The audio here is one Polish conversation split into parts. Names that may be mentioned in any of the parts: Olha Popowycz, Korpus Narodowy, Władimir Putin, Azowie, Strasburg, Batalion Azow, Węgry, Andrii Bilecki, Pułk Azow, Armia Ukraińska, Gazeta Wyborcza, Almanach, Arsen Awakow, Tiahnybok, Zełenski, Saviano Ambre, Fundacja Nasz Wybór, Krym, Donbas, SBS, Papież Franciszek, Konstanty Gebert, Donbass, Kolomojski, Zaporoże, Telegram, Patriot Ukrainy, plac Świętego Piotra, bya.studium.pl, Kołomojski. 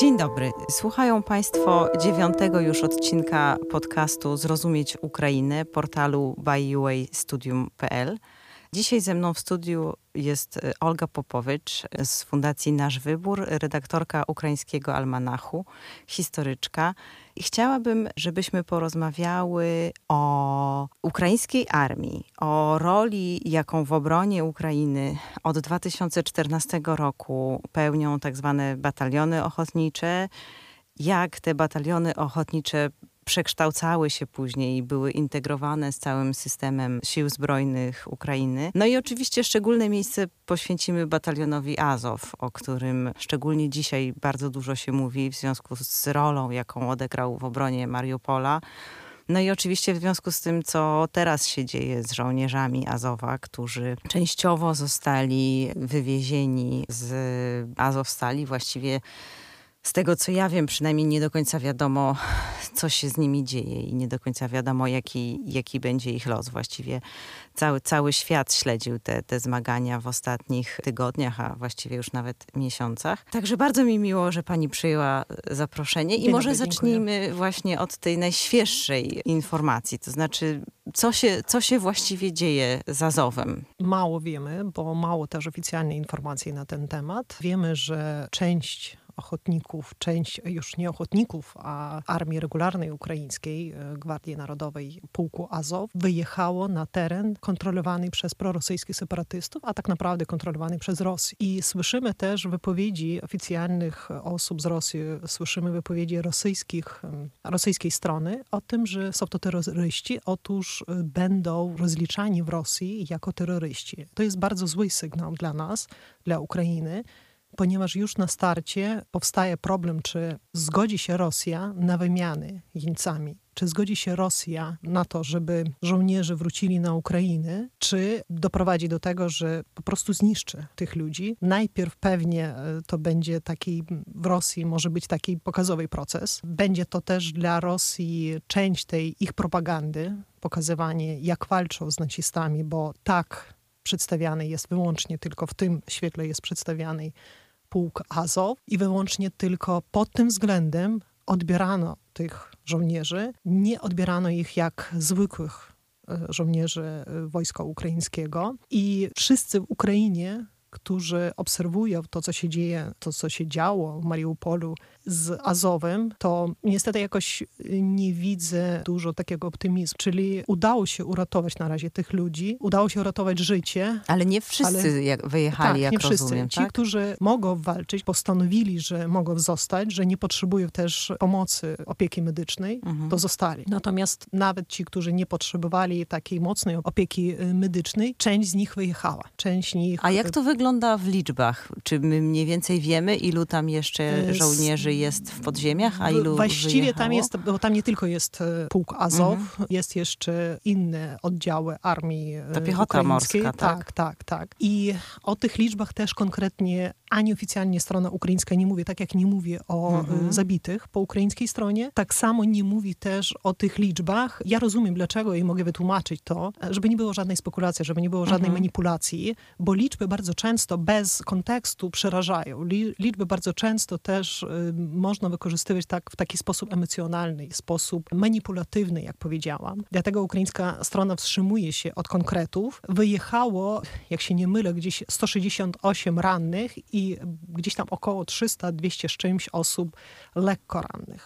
Dzień dobry. Słuchają Państwo 9. już odcinka podcastu Zrozumieć Ukrainę, portalu bya.studium.pl. Dzisiaj ze mną w studiu jest Olha Popowycz z Fundacji Nasz Wybór, redaktorka ukraińskiego Almanachu, historyczka. I chciałabym, żebyśmy porozmawiały o ukraińskiej armii, o roli, jaką w obronie Ukrainy od 2014 roku pełnią tak zwane bataliony ochotnicze, jak te bataliony ochotnicze przekształcały się później i były integrowane z całym systemem Sił Zbrojnych Ukrainy. No i oczywiście szczególne miejsce poświęcimy batalionowi Azow, o którym szczególnie dzisiaj bardzo dużo się mówi w związku z rolą, jaką odegrał w obronie Mariupola. No i oczywiście w związku z tym, co teraz się dzieje z żołnierzami Azowa, którzy częściowo zostali wywiezieni z Azowstali, właściwie z tego, co ja wiem, przynajmniej nie do końca wiadomo, co się z nimi dzieje i nie do końca wiadomo, jaki będzie ich los. Właściwie cały świat śledził te zmagania w ostatnich tygodniach, a właściwie już nawet miesiącach. Także bardzo mi miło, że pani przyjęła zaproszenie. I może zacznijmy właśnie od tej najświeższej informacji, to znaczy co się właściwie dzieje z Azowem? Mało wiemy, bo mało też oficjalnej informacji na ten temat. Wiemy, że część już nie ochotników, a Armii Regularnej Ukraińskiej, Gwardii Narodowej Pułku Azow wyjechało na teren kontrolowany przez prorosyjskich separatystów, a tak naprawdę kontrolowany przez Rosję. I słyszymy też wypowiedzi oficjalnych osób z Rosji, słyszymy wypowiedzi rosyjskiej strony o tym, że są to terroryści, otóż będą rozliczani w Rosji jako terroryści. To jest bardzo zły sygnał dla nas, dla Ukrainy, ponieważ już na starcie powstaje problem, czy zgodzi się Rosja na wymiany jeńcami. Czy zgodzi się Rosja na to, żeby żołnierze wrócili na Ukrainę, czy doprowadzi do tego, że po prostu zniszczy tych ludzi. Najpierw pewnie to będzie taki, w Rosji może być taki pokazowy proces. Będzie to też dla Rosji część tej ich propagandy, pokazywanie jak walczą z nazistami, bo tak przedstawiany jest wyłącznie, tylko w tym świetle jest przedstawiany pułk Azow i wyłącznie tylko pod tym względem odbierano tych żołnierzy. Nie odbierano ich jak zwykłych żołnierzy wojska ukraińskiego i wszyscy w Ukrainie, którzy obserwują to, co się dzieje, to, co się działo w Mariupolu z Azowem, to niestety jakoś nie widzę dużo takiego optymizmu. Czyli udało się uratować na razie tych ludzi, udało się uratować życie. Ale nie wszyscy wyjechali, tak, jak nie wszyscy. Rozumiem. Ci, tak? którzy mogą walczyć, postanowili, że mogą zostać, że nie potrzebują też pomocy, opieki medycznej, to zostali. Natomiast nawet ci, którzy nie potrzebowali takiej mocnej opieki medycznej, część z nich wyjechała. A jak to wygląda w liczbach? Czy my mniej więcej wiemy, ilu tam jeszcze żołnierzy jest w podziemiach, a ilu właściwie wyjechało? Tam jest, bo tam nie tylko jest pułk Azow, jest jeszcze inne oddziały armii ukraińskiej. To piechota morska, tak? Tak. I o tych liczbach też konkretnie ani oficjalnie strona ukraińska nie mówi, tak jak nie mówi o zabitych po ukraińskiej stronie. Tak samo nie mówi też o tych liczbach. Ja rozumiem dlaczego i mogę wytłumaczyć to, żeby nie było żadnej spekulacji, żeby nie było żadnej manipulacji, bo liczby bardzo często bez kontekstu przerażają. Liczby bardzo często też można wykorzystywać tak, w taki sposób emocjonalny, sposób manipulatywny, jak powiedziałam. Dlatego ukraińska strona wstrzymuje się od konkretów. Wyjechało, jak się nie mylę, gdzieś 168 rannych i gdzieś tam około 300-200 z czymś osób lekko rannych.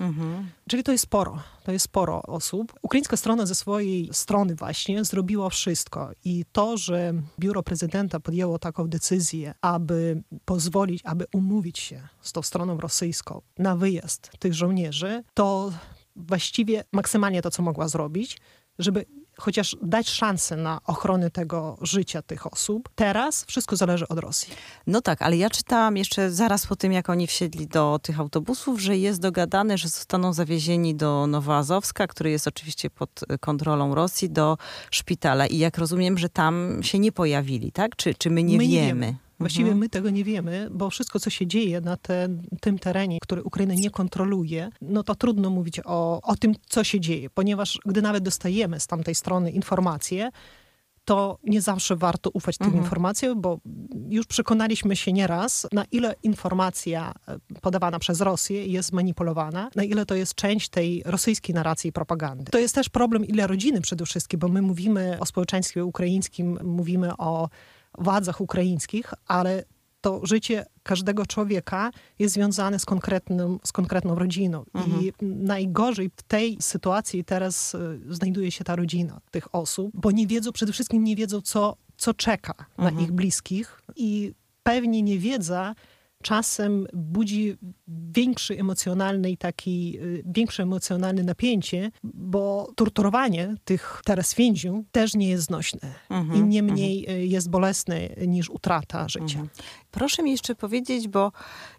Czyli to jest sporo. To jest sporo osób. Ukraińska strona ze swojej strony właśnie zrobiła wszystko. I to, że biuro prezydenta podjęło taką decyzję, aby pozwolić, aby umówić się z tą stroną rosyjską na wyjazd tych żołnierzy, to właściwie maksymalnie to, co mogła zrobić, żeby chociaż dać szansę na ochronę tego życia tych osób. Teraz wszystko zależy od Rosji. No tak, ale ja czytałam jeszcze zaraz po tym, jak oni wsiedli do tych autobusów, że jest dogadane, że zostaną zawiezieni do Nowoazowska, który jest oczywiście pod kontrolą Rosji, do szpitala. I jak rozumiem, że tam się nie pojawili, tak? Czy my nie wiemy? Właściwie my tego nie wiemy, bo wszystko, co się dzieje na tym terenie, który Ukraina nie kontroluje, no to trudno mówić o tym, co się dzieje, ponieważ gdy nawet dostajemy z tamtej strony informacje, to nie zawsze warto ufać tym informacjom, bo już przekonaliśmy się nieraz, na ile informacja podawana przez Rosję jest manipulowana, na ile to jest część tej rosyjskiej narracji i propagandy. To jest też problem dla rodziny przede wszystkim, bo my mówimy o społeczeństwie ukraińskim, mówimy o władzach ukraińskich, ale to życie każdego człowieka jest związane z konkretną rodziną. I najgorzej w tej sytuacji teraz znajduje się ta rodzina tych osób, bo przede wszystkim nie wiedzą, co czeka na ich bliskich. I pewnie niewiedza czasem budzi większe emocjonalne napięcie, bo torturowanie tych teraz więźniów też nie jest znośne i nie mniej jest bolesne niż utrata życia. Proszę mi jeszcze powiedzieć, bo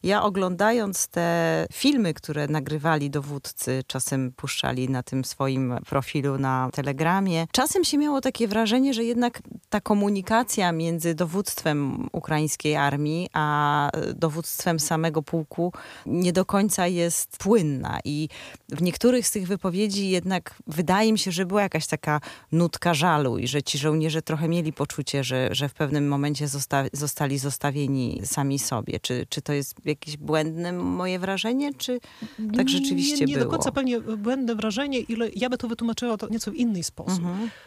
ja oglądając te filmy, które nagrywali dowódcy, czasem puszczali na tym swoim profilu na Telegramie, czasem się miało takie wrażenie, że jednak ta komunikacja między dowództwem ukraińskiej armii a dowództwem samego pułku nie do końca jest płynna i w niektórych z tych wypowiedzi jednak wydaje mi się, że była jakaś taka nutka żalu i że ci żołnierze trochę mieli poczucie, że w pewnym momencie zostali zostawieni sami sobie. Czy to jest jakieś błędne moje wrażenie, czy tak rzeczywiście było? Nie do końca pewnie błędne wrażenie, ile ja by to wytłumaczyła to nieco w inny sposób.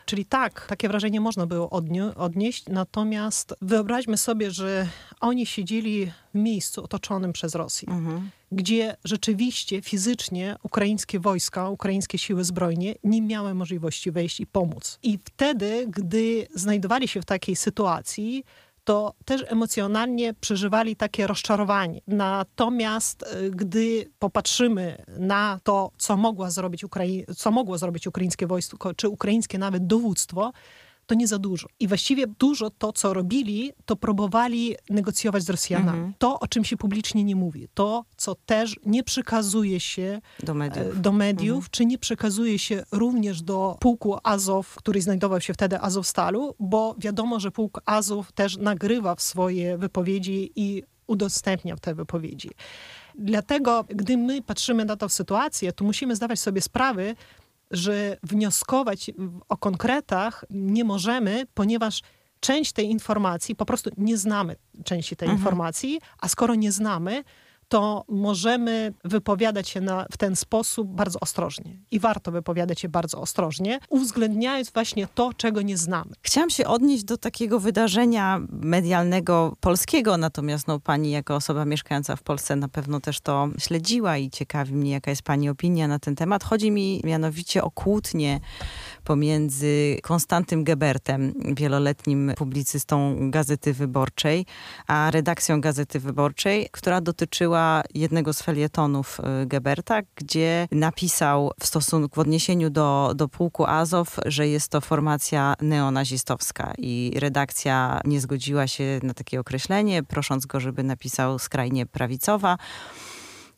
Czyli takie wrażenie można było odnieść, natomiast wyobraźmy sobie, że oni siedzieli w miejscu otoczonym przez Rosję, gdzie rzeczywiście fizycznie ukraińskie wojska, ukraińskie siły zbrojne nie miały możliwości wejść i pomóc. I wtedy, gdy znajdowali się w takiej sytuacji, to też emocjonalnie przeżywali takie rozczarowanie. Natomiast gdy popatrzymy na to, co mogło zrobić ukraińskie wojsko, czy ukraińskie nawet dowództwo, to nie za dużo. I właściwie dużo to, co robili, to próbowali negocjować z Rosjanami. To, o czym się publicznie nie mówi. To, co też nie przekazuje się do mediów czy nie przekazuje się również do pułku Azow, który znajdował się wtedy Azowstalu, bo wiadomo, że pułk Azow też nagrywa swoje wypowiedzi i udostępnia te wypowiedzi. Dlatego, gdy my patrzymy na tę sytuację, to musimy zdawać sobie sprawę, że wnioskować o konkretach nie możemy, ponieważ część tej informacji, po prostu nie znamy części tej informacji, a skoro nie znamy, to możemy wypowiadać się w ten sposób bardzo ostrożnie. I warto wypowiadać się bardzo ostrożnie, uwzględniając właśnie to, czego nie znamy. Chciałam się odnieść do takiego wydarzenia medialnego polskiego, natomiast pani jako osoba mieszkająca w Polsce na pewno też to śledziła i ciekawi mnie, jaka jest pani opinia na ten temat. Chodzi mi mianowicie o kłótnię pomiędzy Konstantym Gebertem, wieloletnim publicystą Gazety Wyborczej, a redakcją Gazety Wyborczej, która dotyczyła jednego z felietonów Geberta, gdzie napisał w odniesieniu do pułku Azow, że jest to formacja neonazistowska i redakcja nie zgodziła się na takie określenie, prosząc go, żeby napisał skrajnie prawicowa.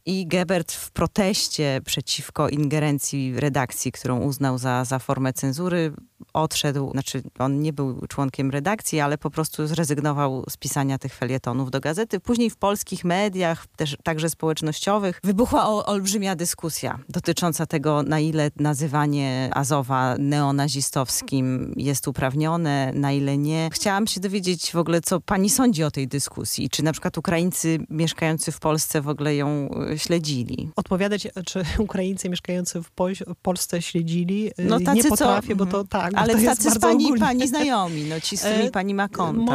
I Gebert w proteście przeciwko ingerencji redakcji, którą uznał za formę cenzury, odszedł, znaczy on nie był członkiem redakcji, ale po prostu zrezygnował z pisania tych felietonów do gazety. Później w polskich mediach, też także społecznościowych, wybuchła olbrzymia dyskusja dotycząca tego, na ile nazywanie Azowa neonazistowskim jest uprawnione, na ile nie. Chciałam się dowiedzieć w ogóle, co pani sądzi o tej dyskusji. Czy na przykład Ukraińcy mieszkający w Polsce w ogóle ją śledzili? Odpowiadać, czy Ukraińcy mieszkający w Polsce śledzili? No tacy, nie potrafię, bo to tak. Ale to tacy z pani znajomi, ci z którymi pani ma kontakt.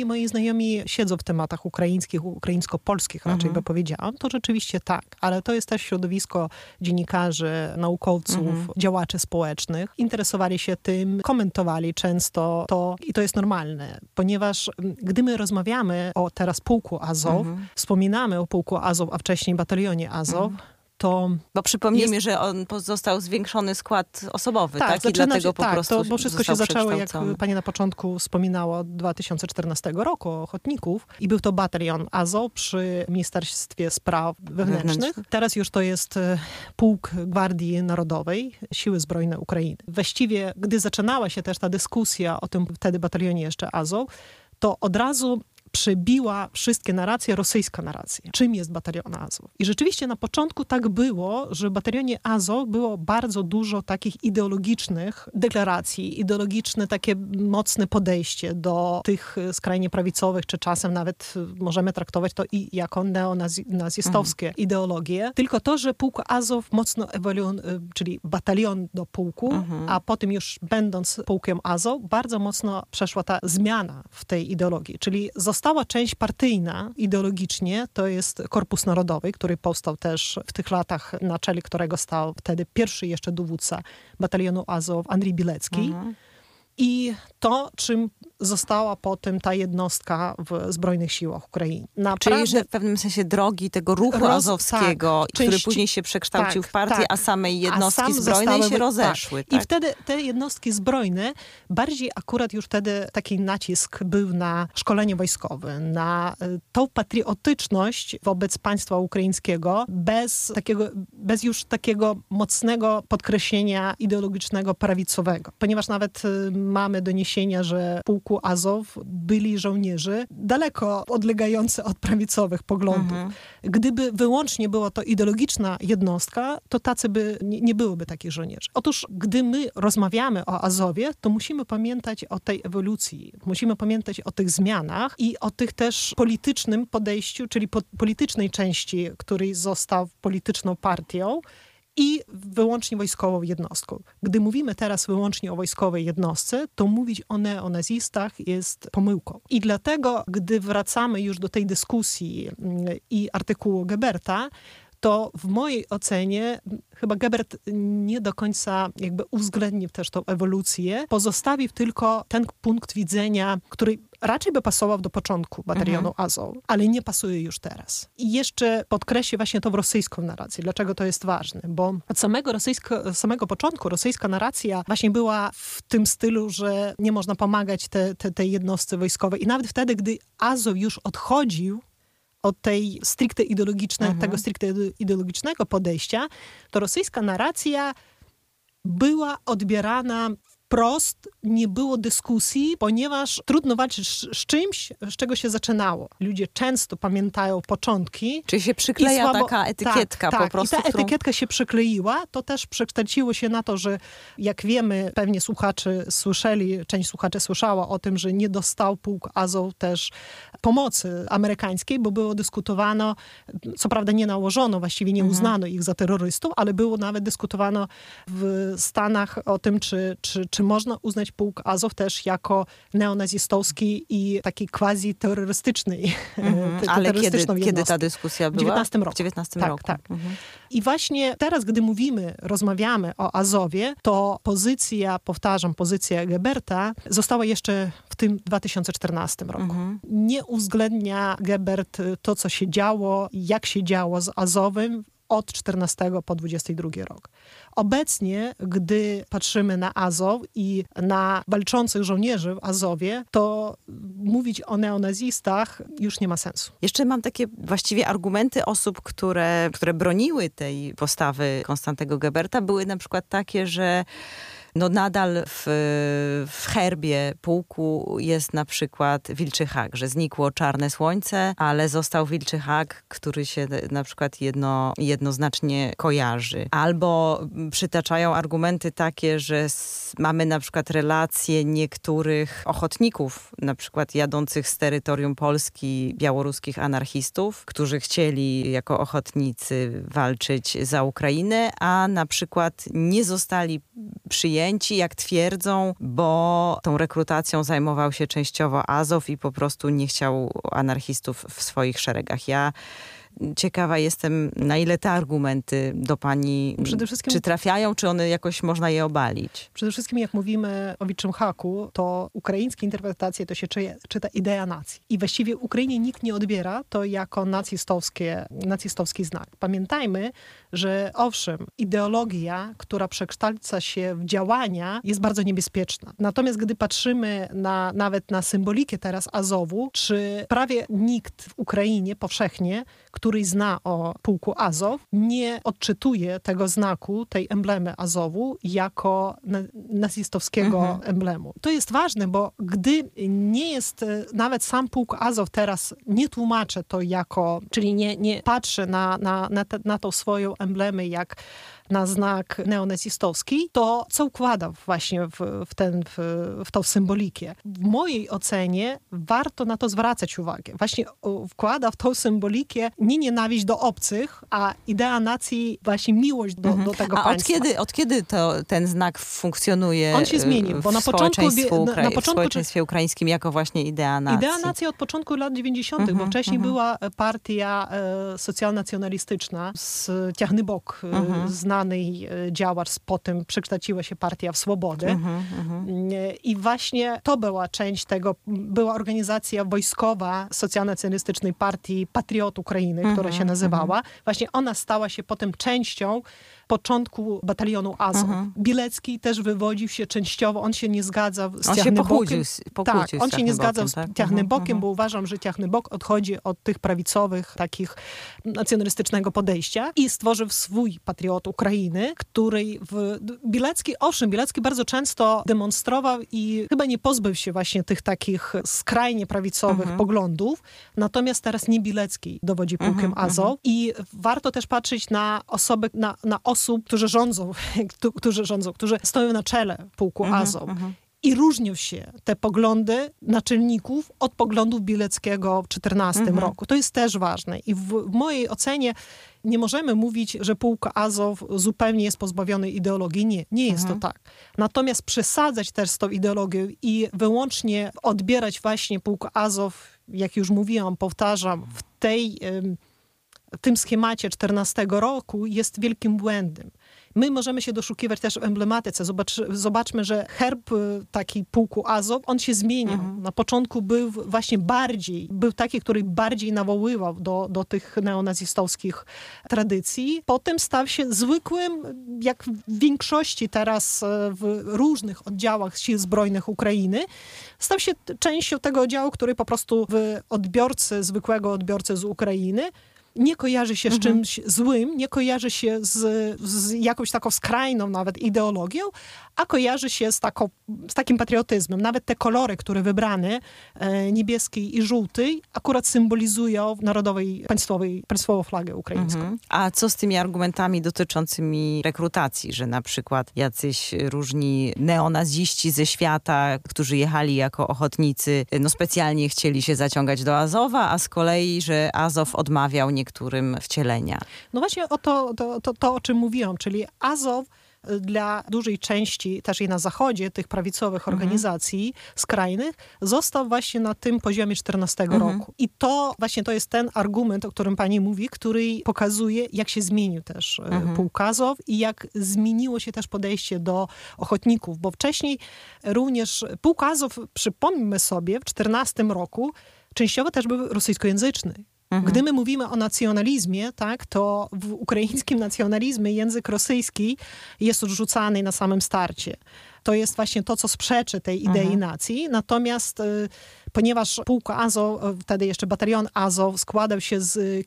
Moi znajomi siedzą w tematach ukraińskich, ukraińsko-polskich raczej by powiedziałam. To rzeczywiście tak, ale to jest też środowisko dziennikarzy, naukowców, działaczy społecznych. Interesowali się tym, komentowali często to i to jest normalne, ponieważ gdy my rozmawiamy o teraz pułku Azow, wspominamy o pułku Azow, a wcześniej batalionie Azow, to... Bo przypomnijmy, że on został zwiększony skład osobowy, tak? I dlatego po prostu bo wszystko się zaczęło, jak pani na początku wspominała, od 2014 roku, ochotników. I był to batalion Azow przy Ministerstwie Spraw Wewnętrznych. Teraz już to jest pułk Gwardii Narodowej, Siły Zbrojne Ukrainy. Właściwie, gdy zaczynała się też ta dyskusja o tym wtedy batalionie jeszcze Azow, to od razu przebiła wszystkie narracje, rosyjska narracja. Czym jest batalion Azow? I rzeczywiście na początku tak było, że w batalionie Azow było bardzo dużo takich ideologicznych deklaracji, ideologiczne takie mocne podejście do tych skrajnie prawicowych, czy czasem nawet możemy traktować to i jako neonazistowskie ideologie. Tylko to, że pułk Azow mocno czyli batalion do pułku, a potem już będąc pułkiem Azow, bardzo mocno przeszła ta zmiana w tej ideologii, czyli została część partyjna ideologicznie, to jest Korpus Narodowy, który powstał też w tych latach, na czele którego stał wtedy pierwszy jeszcze dowódca batalionu Azow, Andrii Bilecki. I to, czym została potem ta jednostka w Zbrojnych Siłach Ukrainy. Czyli, że w pewnym sensie drogi tego ruchu azowskiego, który później się przekształcił w partię, a same jednostki zbrojne się rozeszły. Tak. I wtedy te jednostki zbrojne, bardziej akurat już wtedy taki nacisk był na szkolenie wojskowe, na tą patriotyczność wobec państwa ukraińskiego, bez już takiego mocnego podkreślenia ideologicznego, prawicowego. Ponieważ nawet mamy doniesienia, że w pułku Azow byli żołnierze daleko odlegający od prawicowych poglądów. Gdyby wyłącznie była to ideologiczna jednostka, to tacy by nie byłoby takich żołnierzy. Otóż, gdy my rozmawiamy o Azowie, to musimy pamiętać o tej ewolucji. Musimy pamiętać o tych zmianach i o tych też politycznym podejściu, czyli politycznej części, który został polityczną partią, i wyłącznie wojskową jednostką. Gdy mówimy teraz wyłącznie o wojskowej jednostce, to mówić o neonazistach jest pomyłką. I dlatego, gdy wracamy już do tej dyskusji i artykułu Geberta, to w mojej ocenie chyba Gebert nie do końca jakby uwzględnił też tą ewolucję, pozostawił tylko ten punkt widzenia, który raczej by pasował do początku batalionu Azow, ale nie pasuje już teraz. I jeszcze podkreślę właśnie tą rosyjską narrację. Dlaczego to jest ważne? Bo od samego początku rosyjska narracja właśnie była w tym stylu, że nie można pomagać tej jednostce wojskowej. I nawet wtedy, gdy Azow już odchodził od tej stricte ideologicznej, tego stricte ideologicznego podejścia, to rosyjska narracja była odbierana wprost, nie było dyskusji, ponieważ trudno walczyć z czymś, z czego się zaczynało. Ludzie często pamiętają początki. Czyli się przykleja taka etykietka po prostu. I ta etykietka się przykleiła, to też przekształciło się na to, że jak wiemy, pewnie część słuchaczy słyszała o tym, że nie dostał pułk Azow też pomocy amerykańskiej, bo było dyskutowano, co prawda nie nałożono, właściwie nie uznano ich za terrorystów, ale było nawet dyskutowano w Stanach o tym, czy można uznać pułk Azow też jako neonazistowski i taki quasi-terrorystyczny. Ale kiedy ta dyskusja była? W 19 roku. W 19 roku. Tak. I właśnie teraz, gdy rozmawiamy o Azowie, to pozycja Geberta została jeszcze w tym 2014 roku. Nie uwzględnia Gebert to, co się działo, jak się działo z Azowem, od 14 po 22 rok. Obecnie, gdy patrzymy na Azow i na walczących żołnierzy w Azowie, to mówić o neonazistach już nie ma sensu. Jeszcze mam takie właściwie argumenty osób, które broniły tej postawy Konstantego Geberta, były na przykład takie, że nadal w herbie pułku jest na przykład wilczy hak, że znikło czarne słońce, ale został wilczy hak, który się na przykład jednoznacznie kojarzy. Albo przytaczają argumenty takie, że mamy na przykład relacje niektórych ochotników, na przykład jadących z terytorium Polski białoruskich anarchistów, którzy chcieli jako ochotnicy walczyć za Ukrainę, a na przykład nie zostali przyjęci, jak twierdzą, bo tą rekrutacją zajmował się częściowo Azow i po prostu nie chciał anarchistów w swoich szeregach. Ja ciekawa jestem, na ile te argumenty do pani czy trafiają, czy one jakoś można je obalić? Przede wszystkim jak mówimy o wilczym haku, to ukraińskie interpretacje to się czyta idea nacji. I właściwie Ukrainie nikt nie odbiera to jako nazistowski znak. Pamiętajmy, że owszem, ideologia, która przekształca się w działania, jest bardzo niebezpieczna. Natomiast gdy patrzymy nawet na symbolikę teraz Azowu, czy prawie nikt w Ukrainie powszechnie, który który zna o pułku Azow, nie odczytuje tego znaku, tej emblemy Azowu jako nazistowskiego emblemu. To jest ważne, bo gdy nie jest, nawet sam pułk Azow teraz nie tłumaczy to jako, czyli nie patrzy na tą swoją emblemę jak na znak neonazistowski, to co układa właśnie w tą symbolikę? W mojej ocenie warto na to zwracać uwagę. Właśnie wkłada w tą symbolikę nie nienawiść do obcych, a idea nacji, właśnie miłość do tego państwa. A od kiedy ten znak funkcjonuje? On się zmienił, bo na początku w społeczeństwie ukraińskim jako właśnie idea nacji. Idea nacji od początku lat 90., bo wcześniej była partia socjalnacjonalistyczna z Tiahnybok, znanej działacz, potem przekształciła się partia w Swobodę. I właśnie to była część tego, była organizacja wojskowa socjalnacjonalistycznej partii Patriot Ukrainy, która się nazywała. Właśnie ona stała się potem częścią początku batalionu Azow. Bilecki też wywodził się częściowo, on się nie zgadzał z Tiahnybokiem. On się nie zgadzał z Tiahnybokiem, bo uważam, że Tiahnybok odchodzi od tych prawicowych, takich nacjonalistycznego podejścia i stworzył swój Patriot Ukrainy, której Bilecki bardzo często demonstrował i chyba nie pozbył się właśnie tych takich skrajnie prawicowych poglądów, natomiast teraz nie Bilecki dowodzi pułkiem Azow i warto też patrzeć na osoby, na osób, którzy rządzą, którzy stoją na czele pułku Azow. I różnią się te poglądy naczelników od poglądów Bileckiego w 2014 roku. To jest też ważne. I w mojej ocenie nie możemy mówić, że pułk Azow zupełnie jest pozbawiony ideologii. Nie jest to tak. Natomiast przesadzać też z tą ideologią i wyłącznie odbierać właśnie pułk Azow, jak już mówiłam, powtarzam, w tym schemacie 14 roku jest wielkim błędem. My możemy się doszukiwać też w emblematyce. Zobaczmy, że herb taki pułku Azow, on się zmienił. Na początku był taki, który bardziej nawoływał do tych neonazistowskich tradycji. Potem stał się zwykłym, jak w większości teraz w różnych oddziałach Sił Zbrojnych Ukrainy, stał się częścią tego oddziału, który po prostu zwykłego odbiorcy z Ukrainy nie kojarzy się z czymś złym, nie kojarzy się z jakąś taką skrajną nawet ideologią, a kojarzy się z takim patriotyzmem. Nawet te kolory, które wybrane, niebieski i żółty, akurat symbolizują narodowej, państwową flagę ukraińską. A co z tymi argumentami dotyczącymi rekrutacji, że na przykład jacyś różni neonaziści ze świata, którzy jechali jako ochotnicy, specjalnie chcieli się zaciągać do Azowa, a z kolei, że Azow odmawiał niektórym wcielenia. No właśnie to, o czym mówiłam, czyli Azow dla dużej części, też i na zachodzie, tych prawicowych organizacji skrajnych, został właśnie na tym poziomie 14 roku. I to właśnie to jest ten argument, o którym pani mówi, który pokazuje, jak się zmienił też pułk Azow i jak zmieniło się też podejście do ochotników, bo wcześniej również pułk Azow, przypomnijmy sobie, w 14 roku częściowo też był rosyjskojęzyczny. Gdy my mówimy o nacjonalizmie, tak, to w ukraińskim nacjonalizmie język rosyjski jest odrzucany na samym starcie. To jest właśnie to, co sprzeczy tej idei nacji. Natomiast ponieważ pułk Azow, wtedy jeszcze batalion Azow, składał się z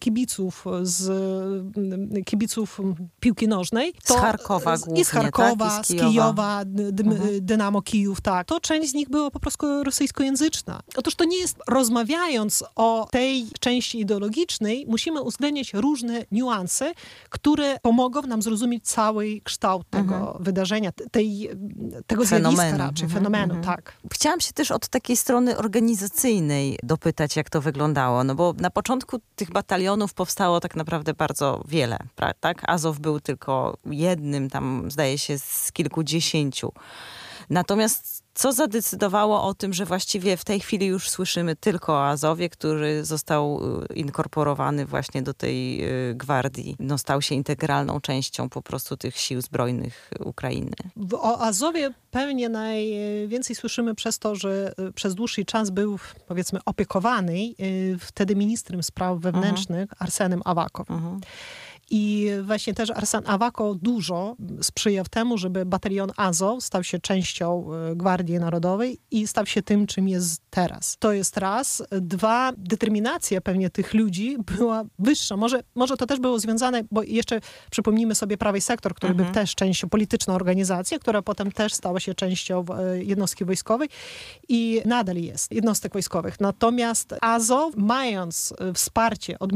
kibiców piłki nożnej. To, z Charkowa głównie, i z Charkowa, tak? I z Kijowa, Dynamo Kijów, tak. To część z nich była po prostu rosyjskojęzyczna. Otóż to nie jest, rozmawiając o tej części ideologicznej, musimy uwzględniać różne niuanse, które pomogą nam zrozumieć cały kształt tego wydarzenia, tego zjawiska raczej, fenomenu, tak. Chciałam się też od takiej strony organizacyjnej dopytać, jak to wyglądało, bo na początku tych batalionów powstało tak naprawdę bardzo wiele, tak? Azow był tylko jednym tam, zdaje się, z kilkudziesięciu. Natomiast co zadecydowało o tym, że właściwie w tej chwili już słyszymy tylko o Azowie, który został inkorporowany właśnie do tej gwardii. Stał się integralną częścią po prostu tych sił zbrojnych Ukrainy. O Azowie pewnie najwięcej słyszymy przez to, że przez dłuższy czas był, powiedzmy, opiekowany wtedy ministrem spraw wewnętrznych Arsenem Awakowem. I właśnie też Arsen Awakow dużo sprzyjał temu, żeby batalion Azow stał się częścią Gwardii Narodowej i stał się tym, czym jest teraz. To jest raz. Dwa, determinacja pewnie tych ludzi była wyższa. Może to też było związane, bo jeszcze przypomnijmy sobie Prawy Sektor, który był też częścią, polityczną organizacją, która potem też stała się częścią jednostki wojskowej i nadal jest jednostek wojskowych. Natomiast Azow, mając wsparcie od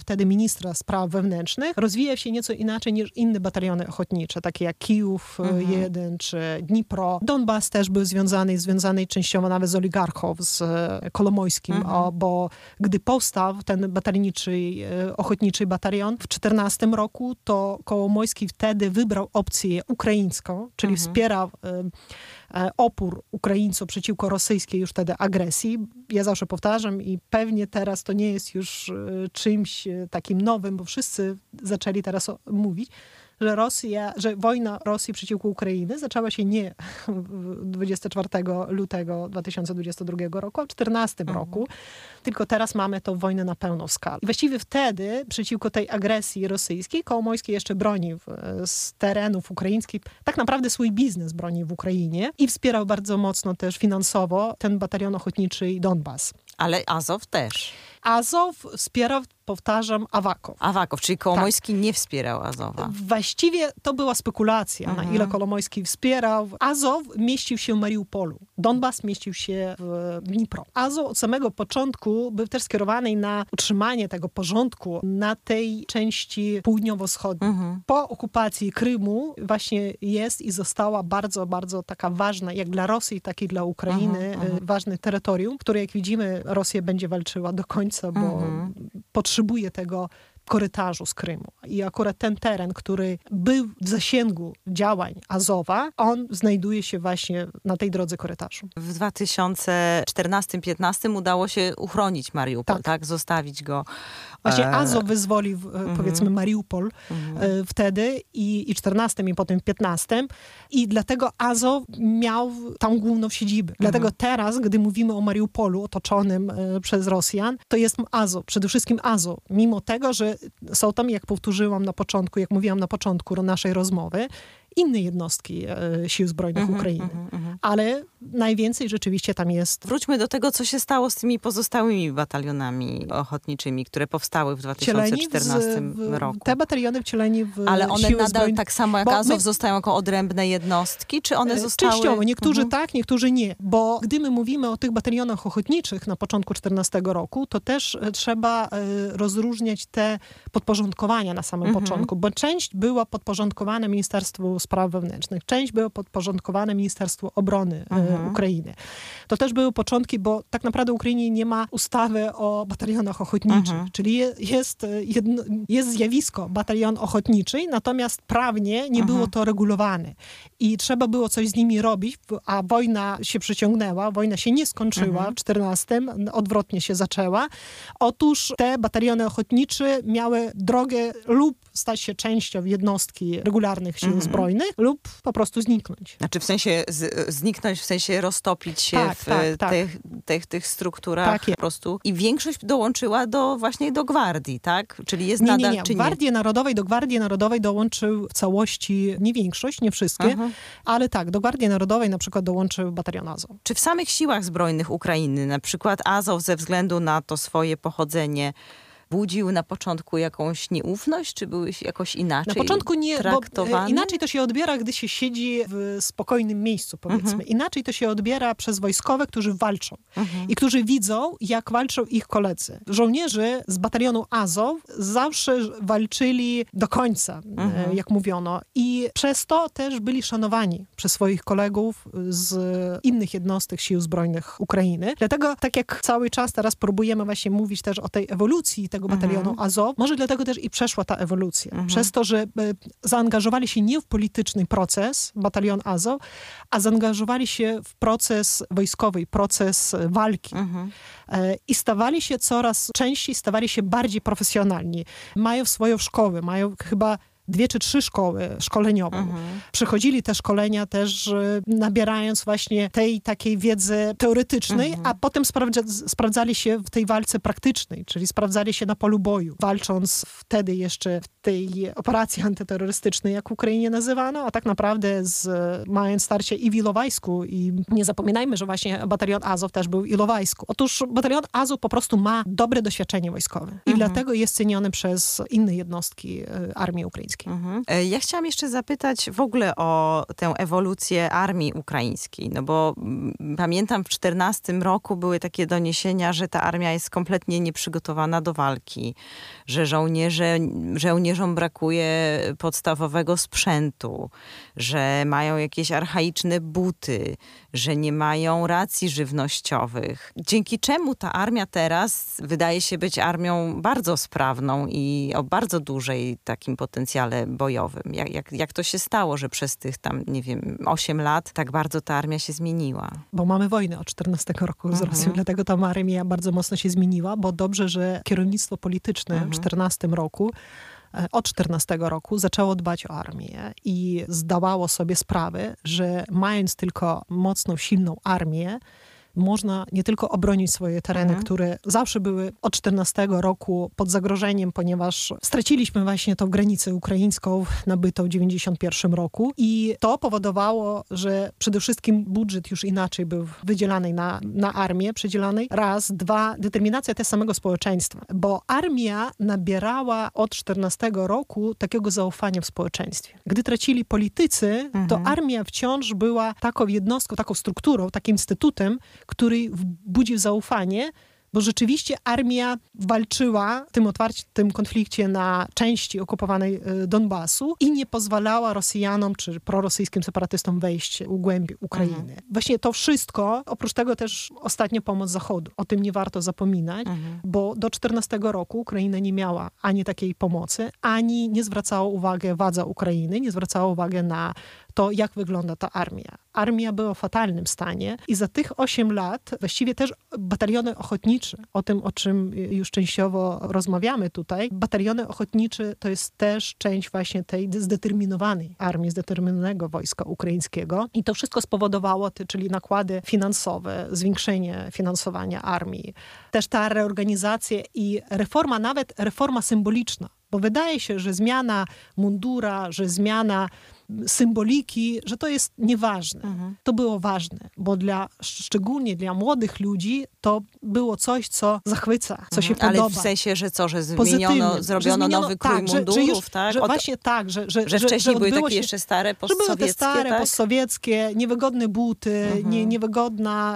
wtedy ministra spraw wewnętrznych, rozwijał się nieco inaczej niż inne bataliony ochotnicze, takie jak Kijów-1 czy Dnipro. Donbass też był związany częściowo nawet z oligarchą, z Kolomojskim, bo gdy powstał ten ochotniczy batalion w 2014 roku, to Kolomojski wtedy wybrał opcję ukraińską, czyli wspierał opór Ukraińców przeciwko rosyjskiej już wtedy agresji. Ja zawsze powtarzam i pewnie teraz to nie jest już czymś takim nowym, bo wszyscy zaczęli teraz mówić, że wojna Rosji przeciwko Ukrainy zaczęła się nie 24 lutego 2022 roku, a w 2014 roku, tylko teraz mamy tą wojnę na pełną skalę. I właściwie wtedy przeciwko tej agresji rosyjskiej Kołomojski jeszcze bronił z terenów ukraińskich, tak naprawdę swój biznes bronił w Ukrainie i wspierał bardzo mocno też finansowo ten batalion ochotniczy Donbas. Ale Azow też. Azow wspierał, powtarzam, Awakow. Awakow, czyli Kolomojski nie wspierał Azowa. Właściwie to była spekulacja, na ile Kolomojski wspierał. Azow mieścił się w Mariupolu. Donbas mieścił się w Dnipro. Azow od samego początku był też skierowany na utrzymanie tego porządku na tej części południowo-wschodniej. Po okupacji Krymu właśnie jest i została bardzo, bardzo taka ważna, jak dla Rosji, tak i dla Ukrainy, ważne terytorium, które jak widzimy Rosja będzie walczyła do końca, bo potrzebuje tego korytarzu z Krymu. I akurat ten teren, który był w zasięgu działań Azowa, on znajduje się właśnie na tej drodze korytarzu. W 2014-2015 udało się uchronić Mariupol, tak? Zostawić go. Właśnie Azow wyzwolił, powiedzmy, Mariupol wtedy i 14 i potem 15 i dlatego Azow miał tam główną siedzibę. Dlatego teraz, gdy mówimy o Mariupolu otoczonym przez Rosjan, to jest Azow, przede wszystkim Azow. Mimo tego, że są tam, jak mówiłam na początku naszej rozmowy, inne jednostki Sił Zbrojnych Ukrainy. Ale najwięcej rzeczywiście tam jest. Wróćmy do tego, co się stało z tymi pozostałymi batalionami ochotniczymi, które powstały w 2014 roku. Te bataliony wcieleni w Ale one Siły nadal Zbrojne... tak samo jak Azow zostają jako odrębne jednostki? Czy one zostały... Częściowo. Niektórzy tak, niektórzy nie. Bo gdy my mówimy o tych batalionach ochotniczych na początku 2014 roku, to też trzeba rozróżniać te podporządkowania na samym początku. Bo część była podporządkowana Ministerstwu Spraw Wewnętrznych. Część była podporządkowana Ministerstwu Obrony Ukrainy. To też były początki, bo tak naprawdę w Ukrainie nie ma ustawy o batalionach ochotniczych, czyli jest zjawisko batalion ochotniczy, natomiast prawnie nie było to regulowane. I trzeba było coś z nimi robić, a wojna się przeciągnęła, wojna się nie skończyła w 2014, odwrotnie się zaczęła. Otóż te bataliony ochotnicze miały drogę lub stać się częścią jednostki regularnych sił zbrojnych lub po prostu zniknąć. Znaczy w sensie zniknąć, w sensie roztopić się tych strukturach po prostu. I większość dołączyła do gwardii, tak? Czyli jest nadal... Nie. Do Gwardii Narodowej dołączył w całości, nie większość, nie wszystkie, ale tak, do Gwardii Narodowej na przykład dołączył batalion Azow. Czy w samych siłach zbrojnych Ukrainy, na przykład Azow ze względu na to swoje pochodzenie budził na początku jakąś nieufność? Czy były jakoś inaczej na początku nie, traktowane? Bo inaczej to się odbiera, gdy się siedzi w spokojnym miejscu, powiedzmy. Inaczej to się odbiera przez wojskowe, którzy walczą i którzy widzą, jak walczą ich koledzy. Żołnierze z batalionu Azow zawsze walczyli do końca, jak mówiono. I przez to też byli szanowani przez swoich kolegów z innych jednostek Sił Zbrojnych Ukrainy. Dlatego, tak jak cały czas teraz próbujemy właśnie mówić też o tej ewolucji tego batalionu Azow. Może dlatego też i przeszła ta ewolucja. Przez to, że zaangażowali się nie w polityczny proces batalion Azow, a zaangażowali się w proces wojskowy, proces walki. I stawali się coraz częściej, bardziej profesjonalni. Mają swoją szkołę, mają chyba 2 czy 3 szkoły szkoleniowe. Przychodzili te szkolenia też nabierając właśnie tej takiej wiedzy teoretycznej, a potem sprawdzali się w tej walce praktycznej, czyli sprawdzali się na polu boju, walcząc wtedy jeszcze w tej operacji antyterrorystycznej, jak Ukrainie nazywano, a tak naprawdę mając starcie i w Ilowajsku, i nie zapominajmy, że właśnie batalion Azow też był w Ilowajsku. Otóż batalion Azow po prostu ma dobre doświadczenie wojskowe i dlatego jest ceniony przez inne jednostki armii ukraińskiej. Ja chciałam jeszcze zapytać w ogóle o tę ewolucję armii ukraińskiej, no bo pamiętam w 2014 roku były takie doniesienia, że ta armia jest kompletnie nieprzygotowana do walki, że żołnierzom brakuje podstawowego sprzętu, że mają jakieś archaiczne buty, że nie mają racji żywnościowych. Dzięki czemu ta armia teraz wydaje się być armią bardzo sprawną i o bardzo dużej takim potencjale bojowym. Jak to się stało, że przez tych tam, nie wiem, 8 lat tak bardzo ta armia się zmieniła? Bo mamy wojnę od 14 roku z Rosją, dlatego ta armia bardzo mocno się zmieniła, bo dobrze, że kierownictwo polityczne w 14 roku od 14 roku zaczęło dbać o armię i zdawało sobie sprawę, że mając tylko mocną, silną armię, można nie tylko obronić swoje tereny, które zawsze były od 14 roku pod zagrożeniem, ponieważ straciliśmy właśnie tą granicę ukraińską nabytą w 91 roku i to powodowało, że przede wszystkim budżet już inaczej był wydzielany na armię, przydzielanej. Raz, dwa, determinacja też samego społeczeństwa, bo armia nabierała od 14 roku takiego zaufania w społeczeństwie. Gdy tracili politycy, to armia wciąż była taką jednostką, taką strukturą, takim instytutem, który budził zaufanie, bo rzeczywiście armia walczyła w tym konflikcie na części okupowanej Donbasu i nie pozwalała Rosjanom czy prorosyjskim separatystom wejść u głębi Ukrainy. Właśnie to wszystko, oprócz tego też ostatnio pomoc Zachodu. O tym nie warto zapominać, bo do 14 roku Ukraina nie miała ani takiej pomocy, ani nie zwracała uwagi władza Ukrainy, nie zwracała uwagi na to, jak wygląda ta armia. Armia była w fatalnym stanie i za tych 8 lat właściwie też bataliony ochotnicze, o tym, o czym już częściowo rozmawiamy tutaj, bataliony ochotnicze to jest też część właśnie tej zdeterminowanej armii, zdeterminowanego wojska ukraińskiego i to wszystko spowodowało, czyli nakłady finansowe, zwiększenie finansowania armii, też ta reorganizacja i reforma, nawet reforma symboliczna, bo wydaje się, że zmiana mundura, że zmiana symboliki, że to jest nieważne. To było ważne, bo szczególnie dla młodych ludzi to było coś, co zachwyca, co się podoba. Ale w sensie, że co, że zrobiono nowy krój mundurów, tak? Właśnie tak, że wcześniej były takie jeszcze stare, postsowieckie. Że były te stare, postsowieckie, niewygodne buty,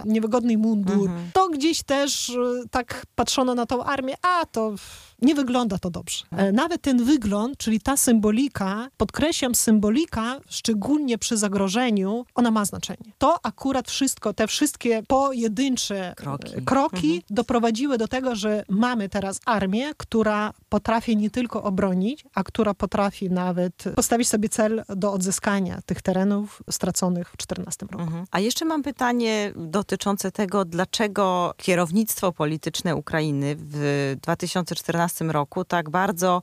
niewygodny mundur. To gdzieś też tak patrzono na tą armię, to nie wygląda to dobrze. Nawet ten wygląd, czyli ta symbolika, podkreślam, symbolika, szczególnie przy zagrożeniu, ona ma znaczenie. To akurat wszystko, te wszystkie pojedyncze kroki doprowadziły do tego, że mamy teraz armię, która potrafi nie tylko obronić, a która potrafi nawet postawić sobie cel do odzyskania tych terenów straconych w 2014 roku. A jeszcze mam pytanie dotyczące tego, dlaczego kierownictwo polityczne Ukrainy w 2014 roku tak bardzo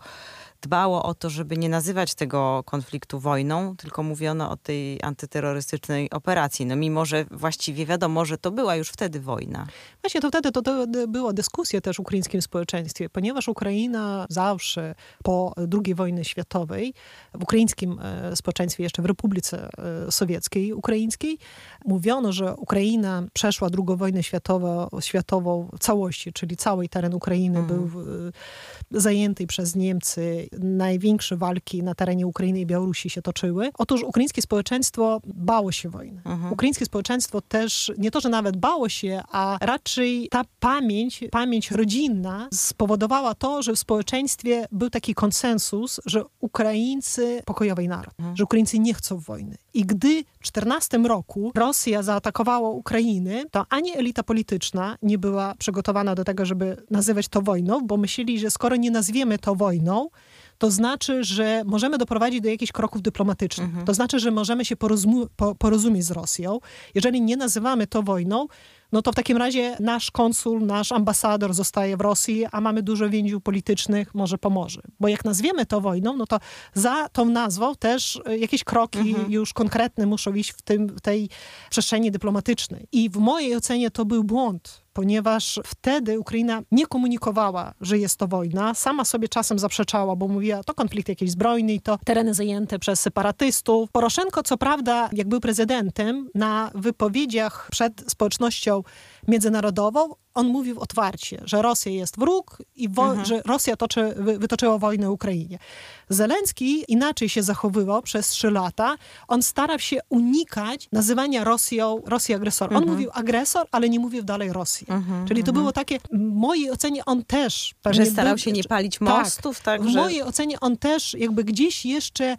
dbało o to, żeby nie nazywać tego konfliktu wojną, tylko mówiono o tej antyterrorystycznej operacji. No mimo, że właściwie wiadomo, że to była już wtedy wojna. Właśnie to wtedy to była dyskusja też w ukraińskim społeczeństwie, ponieważ Ukraina zawsze po II wojnie światowej, w ukraińskim społeczeństwie, jeszcze w Republice Sowieckiej Ukraińskiej, mówiono, że Ukraina przeszła II wojnę światową w całości, czyli cały teren Ukrainy był zajęty przez Niemcy. Największe walki na terenie Ukrainy i Białorusi się toczyły. Otóż ukraińskie społeczeństwo bało się wojny. Ukraińskie społeczeństwo też, nie to, że nawet bało się, a raczej ta pamięć rodzinna spowodowała to, że w społeczeństwie był taki konsensus, że Ukraińcy, pokojowy naród, że Ukraińcy nie chcą wojny. I gdy w 2014 roku Rosja zaatakowała Ukrainę, to ani elita polityczna nie była przygotowana do tego, żeby nazywać to wojną, bo myśleli, że skoro nie nazwiemy to wojną, to znaczy, że możemy doprowadzić do jakichś kroków dyplomatycznych. To znaczy, że możemy się porozumieć z Rosją. Jeżeli nie nazywamy to wojną, no to w takim razie nasz konsul, nasz ambasador zostaje w Rosji, a mamy dużo więźniów politycznych, może pomoże. Bo jak nazwiemy to wojną, no to za tą nazwą też jakieś kroki już konkretne muszą iść w tej przestrzeni dyplomatycznej. I w mojej ocenie to był błąd, ponieważ wtedy Ukraina nie komunikowała, że jest to wojna. Sama sobie czasem zaprzeczała, bo mówiła, to konflikt jakiś zbrojny i to tereny zajęte przez separatystów. Poroszenko, co prawda, jak był prezydentem, na wypowiedziach przed społecznością międzynarodową on mówił otwarcie, że Rosja jest wróg i że Rosja wytoczyła wojnę Ukrainie. Zełenski inaczej się zachowywał przez 3 lata. On starał się unikać nazywania Rosji agresorem. On mówił agresor, ale nie mówił dalej Rosji. Czyli to było takie, w mojej ocenie on też... Że starał się nie palić mostów. Tak, w mojej ocenie on też jakby gdzieś jeszcze...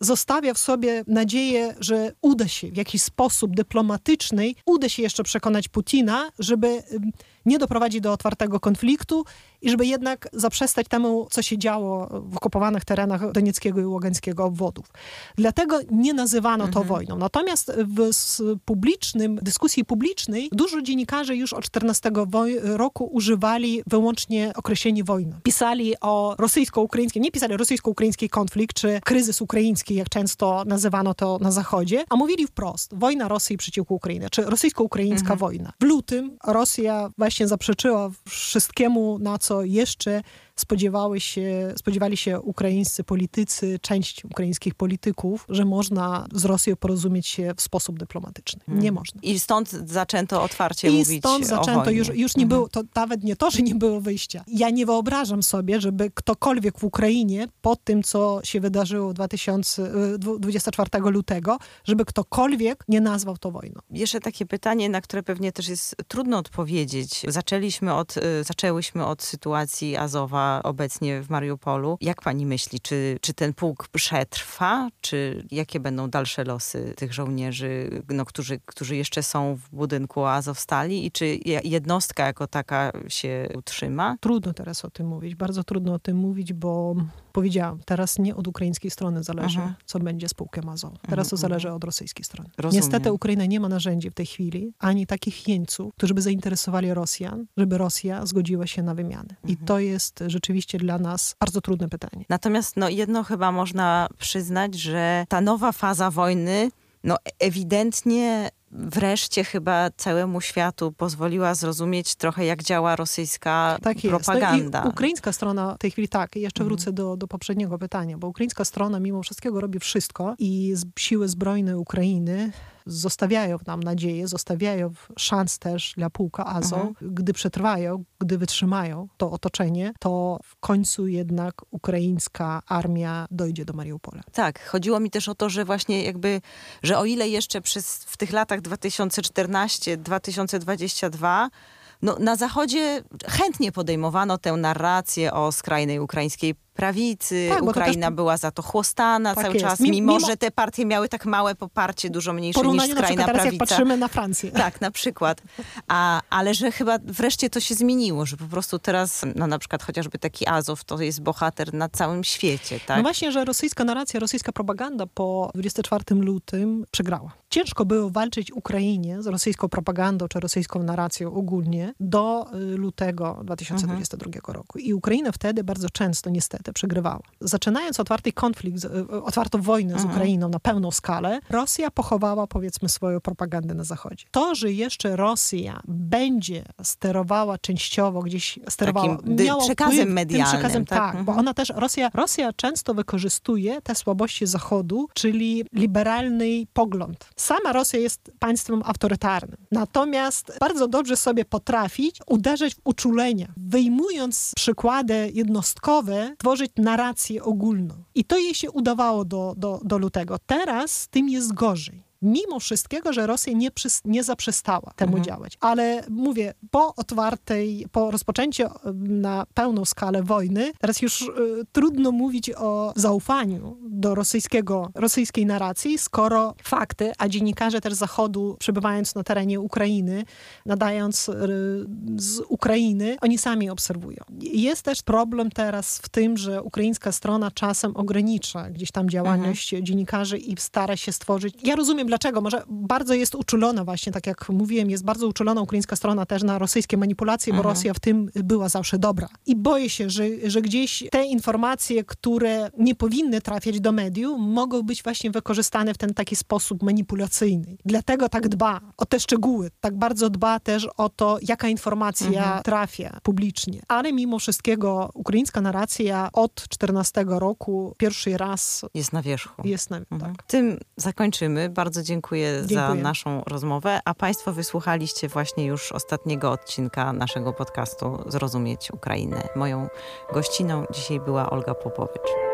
zostawia w sobie nadzieję, że uda się w jakiś sposób dyplomatyczny, uda się jeszcze przekonać Putina, żeby nie doprowadzić do otwartego konfliktu i żeby jednak zaprzestać temu, co się działo w okupowanych terenach donieckiego i ługańskiego obwodów. Dlatego nie nazywano to wojną. Natomiast w dyskusji publicznej dużo dziennikarzy już od 14 roku używali wyłącznie określenia wojny. Pisali o rosyjsko-ukraińskim, nie pisali rosyjsko-ukraiński konflikt czy kryzys ukraiński, jak często nazywano to na Zachodzie, a mówili wprost wojna Rosji przeciwko Ukrainie, czy rosyjsko-ukraińska wojna. W lutym Rosja właśnie zaprzeczyła wszystkiemu, na co jeszcze spodziewali się ukraińscy politycy, część ukraińskich polityków, że można z Rosją porozumieć się w sposób dyplomatyczny. Nie można. I stąd zaczęto otwarcie mówić o wojnie. Już nie było, to nawet nie to, że nie było wyjścia. Ja nie wyobrażam sobie, żeby ktokolwiek w Ukrainie po tym, co się wydarzyło 24 lutego, żeby ktokolwiek nie nazwał to wojną. Jeszcze takie pytanie, na które pewnie też jest trudno odpowiedzieć. Zaczęłyśmy od sytuacji Azowa, obecnie w Mariupolu. Jak pani myśli, czy ten pułk przetrwa? Czy jakie będą dalsze losy tych żołnierzy, którzy jeszcze są w budynku Azowstali? I czy jednostka jako taka się utrzyma? Trudno teraz o tym mówić. Bardzo trudno o tym mówić, bo powiedziałam, teraz nie od ukraińskiej strony zależy, co będzie z pułkiem Azow. Teraz to zależy od rosyjskiej strony. Rozumiem. Niestety Ukraina nie ma narzędzi w tej chwili, ani takich jeńców, którzy by zainteresowali Rosjan, żeby Rosja zgodziła się na wymianę. I to jest rzeczywiście dla nas bardzo trudne pytanie. Natomiast jedno chyba można przyznać, że ta nowa faza wojny ewidentnie wreszcie chyba całemu światu pozwoliła zrozumieć trochę, jak działa rosyjska propaganda. No i ukraińska strona w tej chwili jeszcze wrócę do poprzedniego pytania, bo ukraińska strona mimo wszystkiego robi wszystko i siły zbrojne Ukrainy zostawiają nam nadzieję, zostawiają szans też dla pułka Azow. Gdy przetrwają, gdy wytrzymają to otoczenie, to w końcu jednak ukraińska armia dojdzie do Mariupola. Tak, chodziło mi też o to, że właśnie że o ile jeszcze w tych latach 2014-2022 na Zachodzie chętnie podejmowano tę narrację o skrajnej ukraińskiej prawicy, Ukraina była za to chłostana cały czas, mimo że te partie miały tak małe poparcie, dużo mniejsze niż skrajna prawica. Teraz jak patrzymy na Francję. Tak, na przykład. Ale że chyba wreszcie to się zmieniło, że po prostu teraz, na przykład chociażby taki Azow to jest bohater na całym świecie. Tak? No właśnie, że rosyjska narracja, rosyjska propaganda po 24 lutym przegrała. Ciężko było walczyć Ukrainie z rosyjską propagandą, czy rosyjską narracją ogólnie do lutego 2022 roku. I Ukraina wtedy bardzo często, niestety, przegrywała. Zaczynając otwartą wojnę z Ukrainą na pełną skalę, Rosja pochowała, powiedzmy, swoją propagandę na Zachodzie. To, że jeszcze Rosja będzie sterowała częściowo, gdzieś sterowała przekazem medialnym. Przekazem, tak, bo ona też, Rosja często wykorzystuje te słabości Zachodu, czyli liberalny pogląd. Sama Rosja jest państwem autorytarnym. Natomiast bardzo dobrze sobie potrafić uderzać w uczulenia, wyjmując przykłady jednostkowe, tworzyć narrację ogólną. I to jej się udawało do lutego. Teraz z tym jest gorzej. Mimo wszystkiego, że Rosja nie zaprzestała temu działać. Ale mówię, po rozpoczęciu na pełną skalę wojny, teraz już trudno mówić o zaufaniu do rosyjskiej narracji, skoro fakty, a dziennikarze też Zachodu, przebywając na terenie Ukrainy, nadając z Ukrainy, oni sami obserwują. Jest też problem teraz w tym, że ukraińska strona czasem ogranicza gdzieś tam działalność dziennikarzy i stara się stworzyć. Ja rozumiem, dlaczego. Może bardzo jest uczulona właśnie, tak jak mówiłem, jest bardzo uczulona ukraińska strona też na rosyjskie manipulacje, bo Rosja w tym była zawsze dobra. I boję się, że gdzieś te informacje, które nie powinny trafiać do mediów, mogą być właśnie wykorzystane w ten taki sposób manipulacyjny. Dlatego tak dba o te szczegóły, tak bardzo dba też o to, jaka informacja trafia publicznie. Ale mimo wszystkiego ukraińska narracja od 14 roku pierwszy raz jest na wierzchu. Tak. Tym zakończymy. Bardzo dziękuję za naszą rozmowę, a Państwo wysłuchaliście właśnie już ostatniego odcinka naszego podcastu Zrozumieć Ukrainę. Moją gościną dzisiaj była Olha Popowycz.